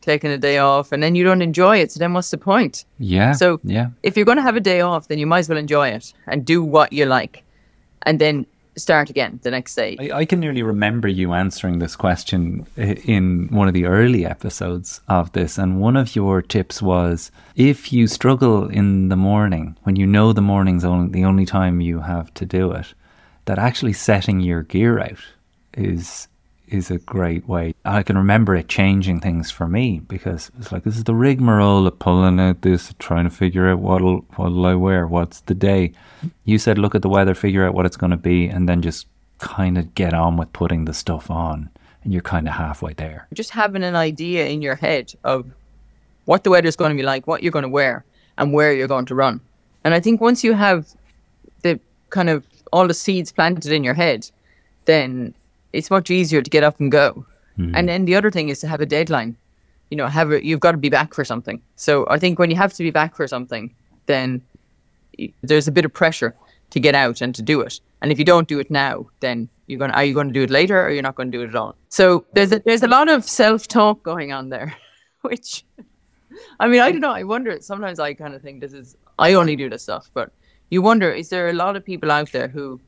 taking a day off and then you don't enjoy it. So then what's the point? Yeah. So yeah. If you're going to have a day off, then you might as well enjoy it and do what you like. And then start again the next day. I can nearly remember you answering this question in one of the early episodes of this. And one of your tips was, if you struggle in the morning, when you know the morning's the only time you have to do it, that actually setting your gear out is a great way. I can remember it changing things for me because it's like, this is the rigmarole of pulling out this, trying to figure out what'll I wear, what's the day. You said, look at the weather, figure out what it's going to be, and then just kind of get on with putting the stuff on, and you're kind of halfway there. Just having an idea in your head of what the weather's going to be like, what you're going to wear, and where you're going to run. And I think once you have the kind of all the seeds planted in your head, then it's much easier to get up and go. Mm. And then the other thing is to have a deadline. You know, you've got to be back for something. So I think when you have to be back for something, then there's a bit of pressure to get out and to do it. And if you don't do it now, then are you going to do it later or you're not going to do it at all? So there's a lot of self-talk going on there, which, I mean, I don't know. I wonder, sometimes I kind of think I only do this stuff, but you wonder, is there a lot of people out there who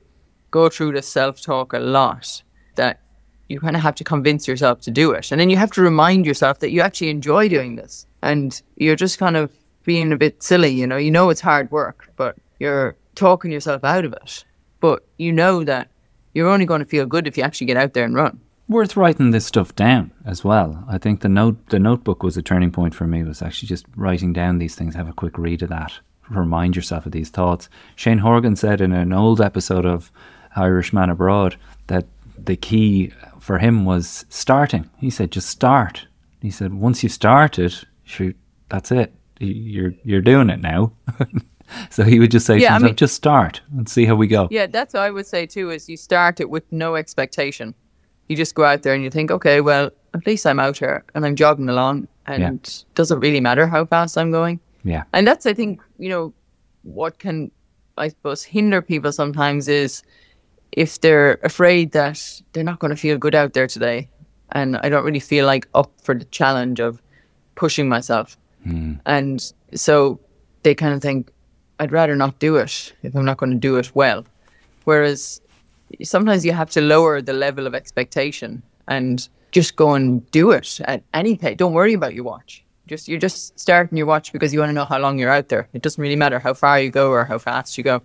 go through this self-talk a lot? That you kind of have to convince yourself to do it. And then you have to remind yourself that you actually enjoy doing this. And you're just kind of being a bit silly, you know it's hard work, but you're talking yourself out of it. But you know that you're only going to feel good if you actually get out there and run. Worth writing this stuff down as well. I think the notebook was a turning point for me, was actually just writing down these things, have a quick read of that, remind yourself of these thoughts. Shane Horgan said in an old episode of Irishman Abroad that the key for him was starting. He said, just start. He said, once you've started, shoot, that's it. You're doing it now. So he would just say, yeah, to himself, just start and see how we go. Yeah, that's what I would say too, is you start it with no expectation. You just go out there and you think, okay, well, at least I'm out here and I'm jogging along and it doesn't really matter how fast I'm going. Yeah. And that's, I think, you know, what can, I suppose, hinder people sometimes is, if they're afraid that they're not going to feel good out there today and I don't really feel like up for the challenge of pushing myself. Mm. And so they kind of think, I'd rather not do it if I'm not going to do it well. Whereas sometimes you have to lower the level of expectation and just go and do it at any pace. Don't worry about your watch. You're just starting your watch because you want to know how long you're out there. It doesn't really matter how far you go or how fast you go.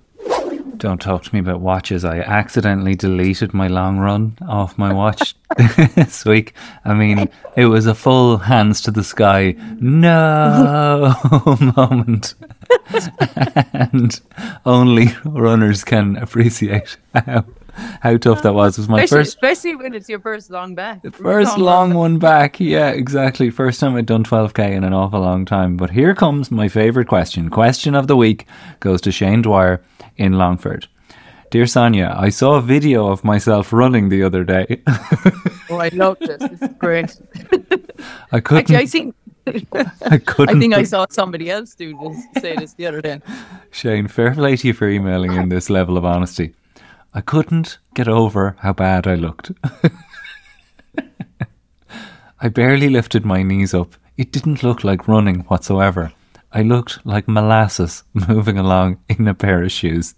Don't talk to me about watches. I accidentally deleted my long run off my watch this week. I mean, it was a full hands to the sky, no moment. And only runners can appreciate how tough that was. It was my first. Especially when it's your first long back. First long one back. Yeah, exactly. First time I'd done 12K in an awful long time. But here comes my favourite question. Question of the week goes to Shane Dwyer in Longford. Dear Sonia, I saw a video of myself running the other day. Oh, I love this. This is great. I couldn't. Actually, I think I saw somebody else do this, say this the other day. Shane, fair play to you for emailing in this level of honesty. I couldn't get over how bad I looked. I barely lifted my knees up. It didn't look like running whatsoever. I looked like molasses moving along in a pair of shoes.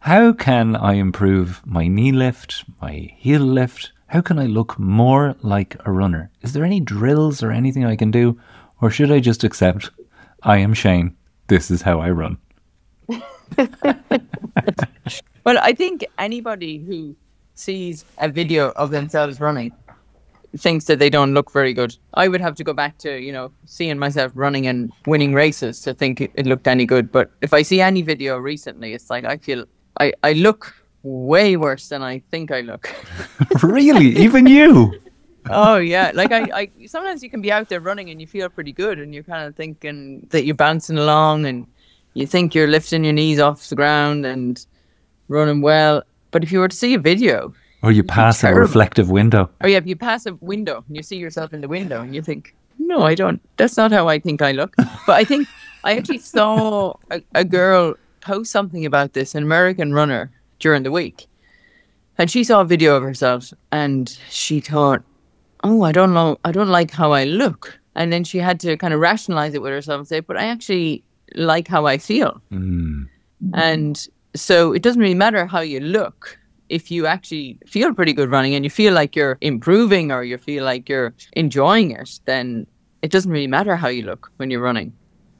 How can I improve my knee lift, my heel lift? How can I look more like a runner? Is there any drills or anything I can do? Or should I just accept, I am Shane, this is how I run? Well, I think anybody who sees a video of themselves running thinks that they don't look very good. I would have to go back to, you know, seeing myself running and winning races to think it looked any good. But if I see any video recently, it's like I feel I look way worse than I think I look. Really? Even you? Oh, yeah. Like, I sometimes you can be out there running and you feel pretty good and you're kind of thinking that you're bouncing along and you think you're lifting your knees off the ground and running well. But if you were to see a video... Or you pass a reflective window. Oh, yeah. If you pass a window and you see yourself in the window and you think, no, I don't. That's not how I think I look. But I think I actually saw a girl post something about this, an American runner, during the week, and she saw a video of herself and she thought, oh, I don't know, I don't like how I look. And then she had to kind of rationalize it with herself and say, but I actually like how I feel. Mm. And so it doesn't really matter how you look if you actually feel pretty good running and you feel like you're improving or you feel like you're enjoying it, then it doesn't really matter how you look when you're running.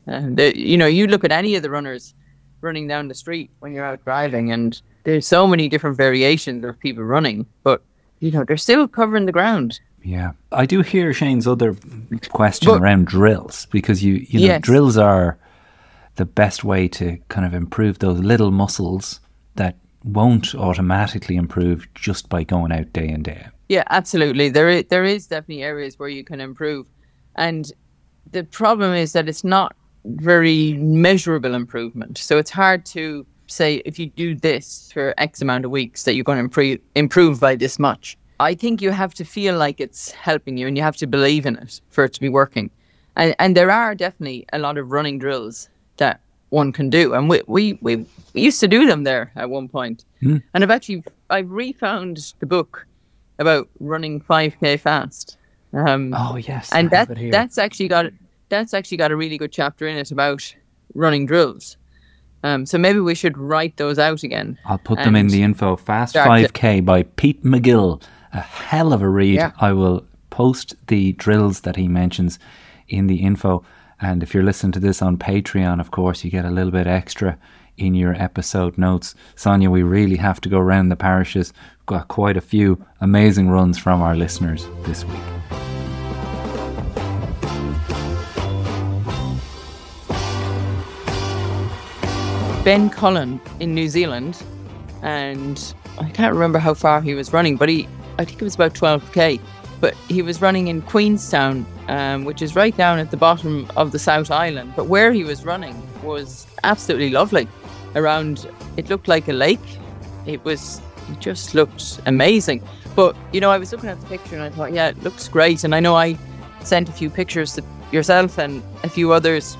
You know, you look at any of the runners running down the street when you're out driving, and there's so many different variations of people running, but, you know, they're still covering the ground. Yeah. I do hear Shane's other question around drills, because you know, yes, drills are the best way to kind of improve those little muscles that won't automatically improve just by going out day in, day out. Yeah, absolutely. There is definitely areas where you can improve. And the problem is that it's not very measurable improvement. So it's hard to say, if you do this for X amount of weeks, that you're going to improve by this much. I think you have to feel like it's helping you and you have to believe in it for it to be working. And there are definitely a lot of running drills that one can do. And we used to do them there at one point. Mm. And I've refound the book about running 5K fast. Oh, yes. And that's actually got a really good chapter in it about running drills. So maybe we should write those out again. I'll put them in the info. Fast 5K by Pete McGill. A hell of a read. Yeah. I will post the drills that he mentions in the info. And if you're listening to this on Patreon, of course, you get a little bit extra in your episode notes. Sonia, we really have to go around the parishes. We've got quite a few amazing runs from our listeners this week. Ben Cullen in New Zealand, and I can't remember how far he was running, but I think it was about 12k, but he was running in Queenstown, which is right down at the bottom of the South Island. But where he was running was absolutely lovely. Around, it looked like a lake. It just looked amazing. But, you know, I was looking at the picture and I thought, yeah, it looks great. And I know I sent a few pictures to yourself and a few others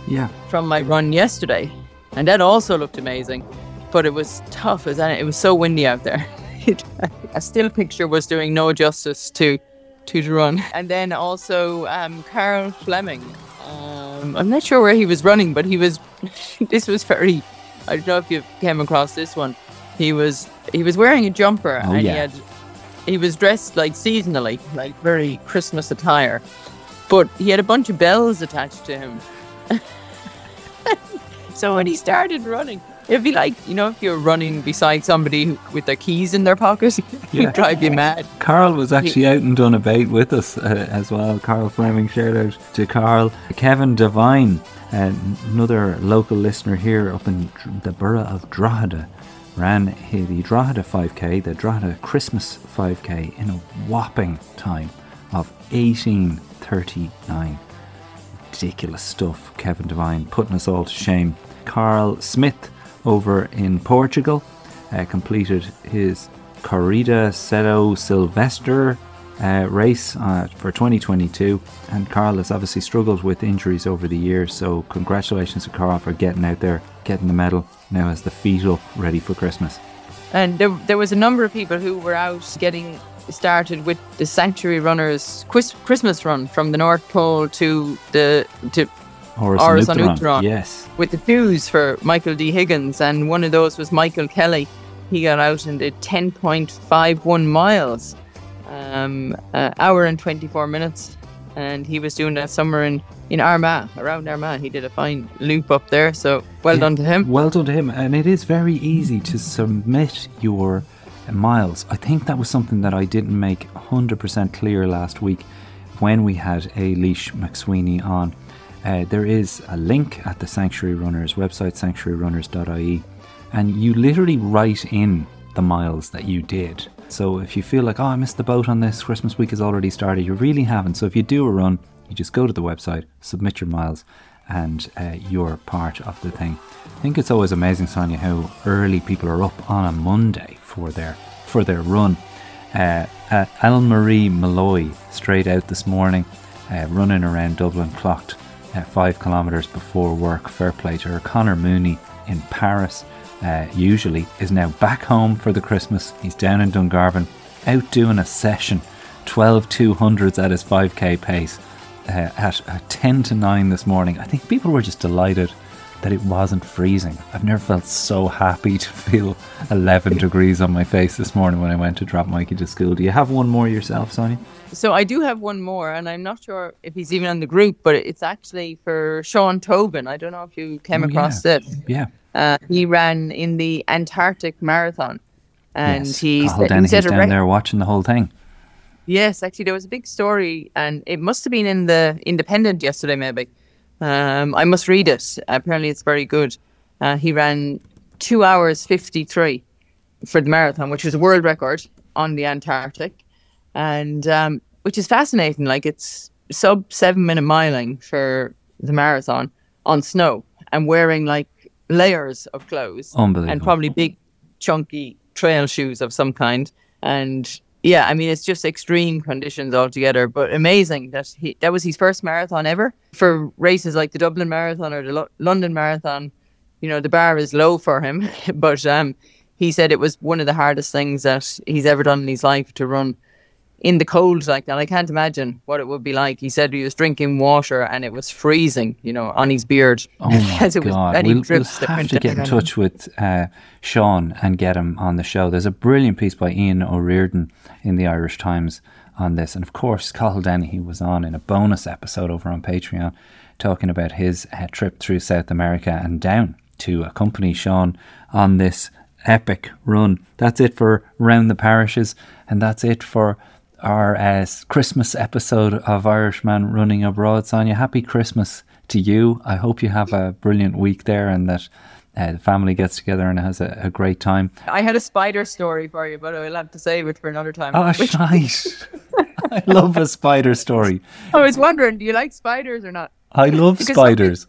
from my run yesterday. And that also looked amazing, but it was tough, as it was so windy out there. A still picture was doing no justice to the run. And then also Carl Fleming. I'm not sure where he was running, but he was. This was very. I don't know if you came across this one. He was wearing a jumper, he was dressed like seasonally, like very Christmas attire, but he had a bunch of bells attached to him. So when he started running, it'd be like, you know, if you're running beside somebody with their keys in their pockets, you'd drive you mad. Carl was actually out and done a bait with us as well. Carl Fleming, shout out to Carl. Kevin Devine, another local listener here up in the borough of Drogheda, ran the Drogheda 5K, the Drogheda Christmas 5K, in a whopping time of 18:39. Ridiculous stuff, Kevin Devine, putting us all to shame. Carl Smith over in Portugal completed his Corrida Cedo Silvestre race for 2022, and Carl has obviously struggled with injuries over the years, so congratulations to Carl for getting out there, getting the medal, now has the feet up ready for Christmas. And there was a number of people who were out getting started with the Sanctuary Runners Christmas run from the North Pole to Oris on Uachtaráin, yes, with the shoes for Michael D. Higgins, and one of those was Michael Kelly. He got out and did 10.51 miles. Hour and 24 minutes, and he was doing that somewhere in Armagh, around Armagh. He did a fine loop up there, so well done to him. And it is very easy to submit your miles. I think that was something that I didn't make 100% clear last week when we had Ailish McSweeney on. There is a link at the Sanctuary Runners website, sanctuaryrunners.ie, and you literally write in the miles that you did. So if you feel like, oh, I missed the boat on this, Christmas week has already started, you really haven't. So if you do a run, you just go to the website, submit your miles, and you're part of the thing. I think it's always amazing, Sonia, how early people are up on a Monday for their run. Anne-Marie Malloy straight out this morning, running around Dublin, clocked 5 kilometres before work. Fair play to her. Connor Mooney in Paris, usually, is now back home for the Christmas. He's down in Dungarvan, out doing a session, 12 200s at his 5k pace at 10 to 9 this morning. I think people were just delighted that it wasn't freezing. I've never felt so happy to feel 11 degrees on my face this morning when I went to drop Mikey to school. Do you have one more yourself, Sonia? So I do have one more, and I'm not sure if he's even on the group, but it's actually for Sean Tobin. I don't know if you came across it. Yeah. He ran in the Antarctic Marathon, and yes, he was down there watching the whole thing. Yes, actually, there was a big story, and it must have been in the Independent yesterday, maybe. I must read it. Apparently, it's very good. He ran 2:53 for the marathon, which was a world record on the Antarctic, and which is fascinating. Like, it's sub 7 minute miling for the marathon on snow, and wearing like layers of clothes and probably big chunky trail shoes of some kind. And yeah, I mean, it's just extreme conditions altogether, but amazing that that was his first marathon ever. For races like the Dublin Marathon or the London Marathon, you know, the bar is low for him, but he said it was one of the hardest things that he's ever done in his life, to run in the cold like that. I can't imagine what it would be like. He said he was drinking water and it was freezing, you know, on his beard. Oh my as it God. Was we'll have to get in touch with Sean and get him on the show. There's a brilliant piece by Ian O'Riordan in the Irish Times on this. And of course, Cathal Dennehy was on in a bonus episode over on Patreon talking about his trip through South America and down to accompany Sean on this epic run. That's it for Round the Parishes, and that's it for our Christmas episode of Irishman Running Abroad. Sonia, happy Christmas to you. I hope you have a brilliant week there, and that the family gets together and has a great time. I had a spider story for you, but I'll have to save it for another time. Oh, shite. I love a spider story. I was wondering, do you like spiders or not? I love spiders.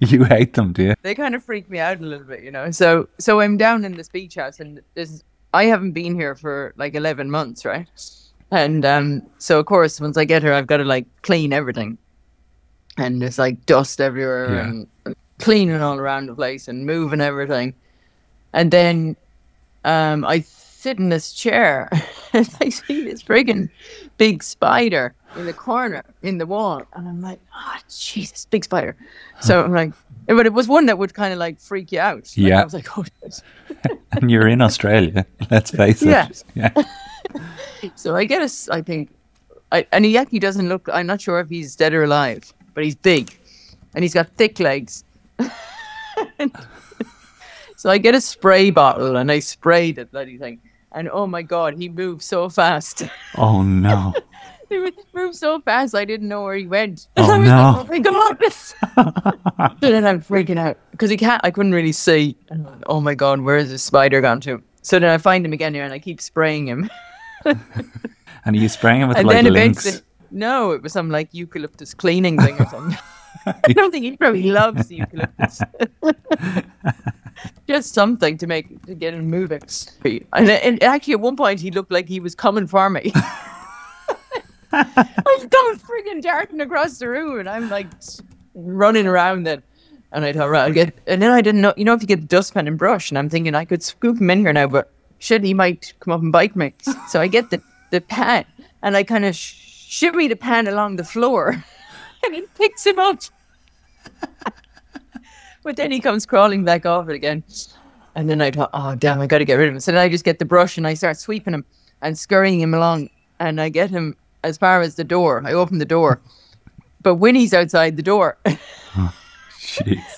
You hate them, do you? They kind of freak me out a little bit, you know. So I'm down in this beach house, and there's I haven't been here for like 11 months, right? And so, of course, once I get here, I've got to like clean everything. And there's like dust everywhere, yeah, and cleaning all around the place and moving everything. And then I sit in this chair and I see this friggin' big spider in the corner, in the wall. And I'm like, oh, Jesus, big spider. So I'm like, but it was one that would kind of like freak you out. Like, yeah. I was like, oh, shit. And you're in Australia, let's face it. Yeah. So I think he actually doesn't look, I'm not sure if he's dead or alive, but he's big and he's got thick legs. So I get a spray bottle and I sprayed that bloody thing. And oh my God, he moved so fast. Oh no. He moved so fast, I didn't know where he went. Oh, I was like, oh my God. So then I'm freaking out because I couldn't really see. Oh my God, where is this spider gone to? So then I find him again here and I keep spraying him. And are you spraying him with like links? No, it was some like eucalyptus cleaning thing or something. I don't think he probably loves eucalyptus. just something to get him moving. And actually, at one point, he looked like he was coming for me. I'm coming friggin' darting across the room, and I'm like running around then. And I thought, right, I'll get. And then I didn't know, you know, if you get dustpan and brush, and I'm thinking I could scoop him in here now, but shit, he might come up and bite me. So I get the pan, and I kind of shimmy the pan along the floor, and it picks him up. But then he comes crawling back off it again. And then I thought, oh, damn, I got to get rid of him. So then I just get the brush and I start sweeping him and scurrying him along. And I get him as far as the door. I open the door. But Winnie's outside the door. Oh,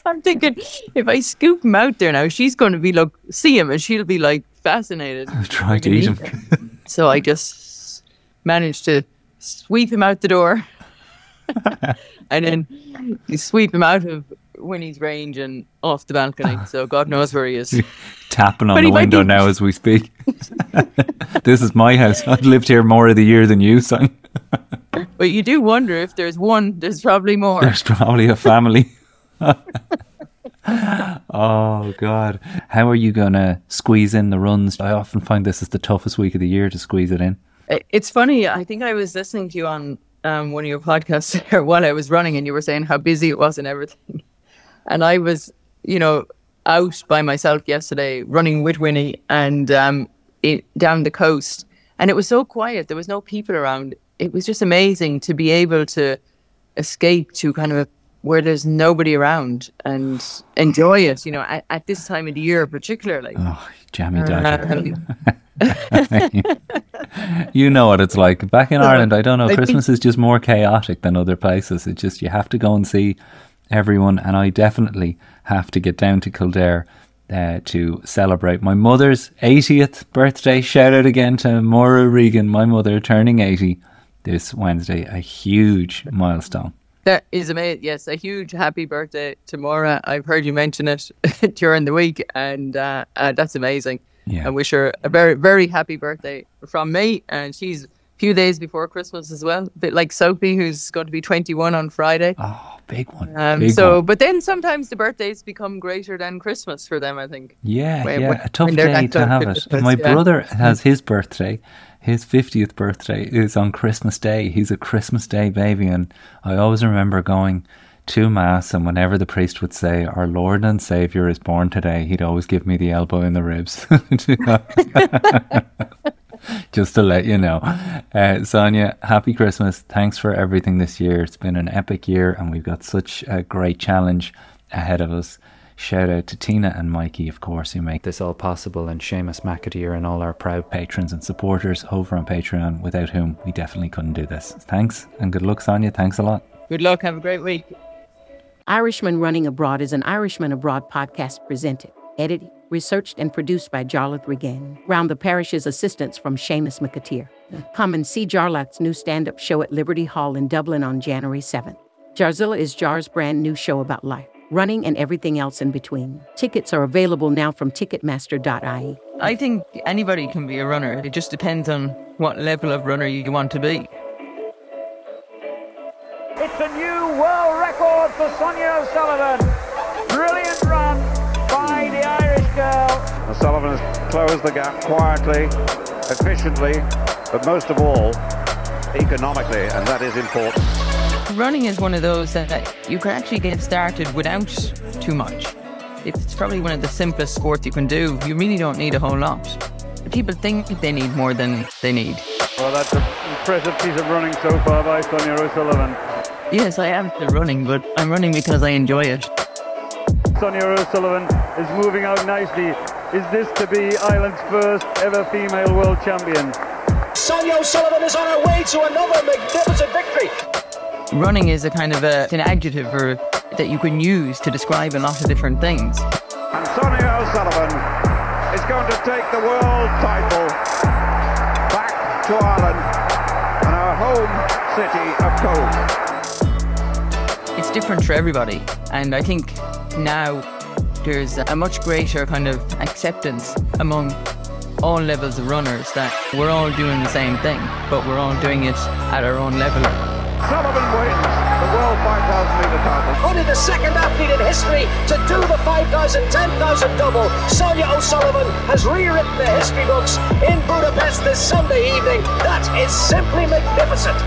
I'm thinking, if I scoop him out there now, she's going to be like, see him, and she'll be like fascinated. I'll try to eat him. So I just managed to sweep him out the door. And then you sweep him out of Winnie's range and off the balcony, so God knows where he is. Tapping on the window now as we speak. This is my house. I've lived here more of the year than you, son. But you do wonder if there's one, there's probably more. There's probably a family. Oh God, how are you going to squeeze in the runs? I often find this is the toughest week of the year to squeeze it in. It's funny, I think I was listening to you on one of your podcasts there while I was running, and you were saying how busy it was and everything. And I was, you know, out by myself yesterday running with Winnie and down the coast. And it was so quiet. There was no people around. It was just amazing to be able to escape to kind of where there's nobody around and enjoy it, you know, at this time of the year particularly. Oh, jammy dodger. You know what it's like. Back in Ireland, I don't know, Christmas is just more chaotic than other places. It's just you have to go and see everyone, and I definitely have to get down to Kildare to celebrate my mother's 80th birthday. Shout out again to Maura Regan, my mother turning 80 this Wednesday. A huge milestone. That is amazing. Yes, a huge happy birthday to Maura. I've heard you mention it during the week, and that's amazing. Yeah. I wish her a very, very happy birthday from me, and she's few days before Christmas as well, a bit like Sophie, who's going to be 21 on Friday. Oh, big one. Big one. But then sometimes the birthdays become greater than Christmas for them, I think. Yeah, a tough day to have it. My brother has his birthday. His 50th birthday is on Christmas Day. He's a Christmas Day baby, and I always remember going to Mass, and whenever the priest would say, "Our Lord and Saviour is born today," he'd always give me the elbow in the ribs. Just to let you know. Sonia, happy Christmas. Thanks for everything this year. It's been an epic year, and we've got such a great challenge ahead of us. Shout out to Tina and Mikey, of course, who make this all possible, and Seamus McAteer and all our proud patrons and supporters over on Patreon, without whom we definitely couldn't do this. Thanks, and good luck, Sonia. Thanks a lot. Good luck. Have a great week. Irishman Running Abroad is an Irishman Abroad podcast presented, edited, researched and produced by Charlotte Regan. Round the Parish's assistance from Seamus McAteer. Come and see Jarlath's new stand-up show at Liberty Hall in Dublin on January 7th. Jarzilla is Jar's brand new show about life, running and everything else in between. Tickets are available now from Ticketmaster.ie. I think anybody can be a runner. It just depends on what level of runner you want to be. It's a new world record for Sonia O'Sullivan. Brilliant run. O'Sullivan has closed the gap quietly, efficiently, but most of all, economically, and that is important. Running is one of those that you can actually get started without too much. It's probably one of the simplest sports you can do. You really don't need a whole lot. People think they need more than they need. Well, that's an impressive piece of running so far by Sonia O'Sullivan. Yes, I am still running, but I'm running because I enjoy it. Sonia O'Sullivan is moving out nicely. Is this to be Ireland's first ever female world champion? Sonia O'Sullivan is on her way to another magnificent victory. Running is a kind of an adjective that you can use to describe a lot of different things. And Sonia O'Sullivan is going to take the world title back to Ireland and our home city of Cove. It's different for everybody, and I think now there's a much greater kind of acceptance among all levels of runners that we're all doing the same thing, but we're all doing it at our own level. Sullivan wins. the world 5,000 meter title. Only the second athlete in history to do the 5,000, 10,000 double. Sonia O'Sullivan has rewritten the history books in Budapest this Sunday evening. That is simply magnificent.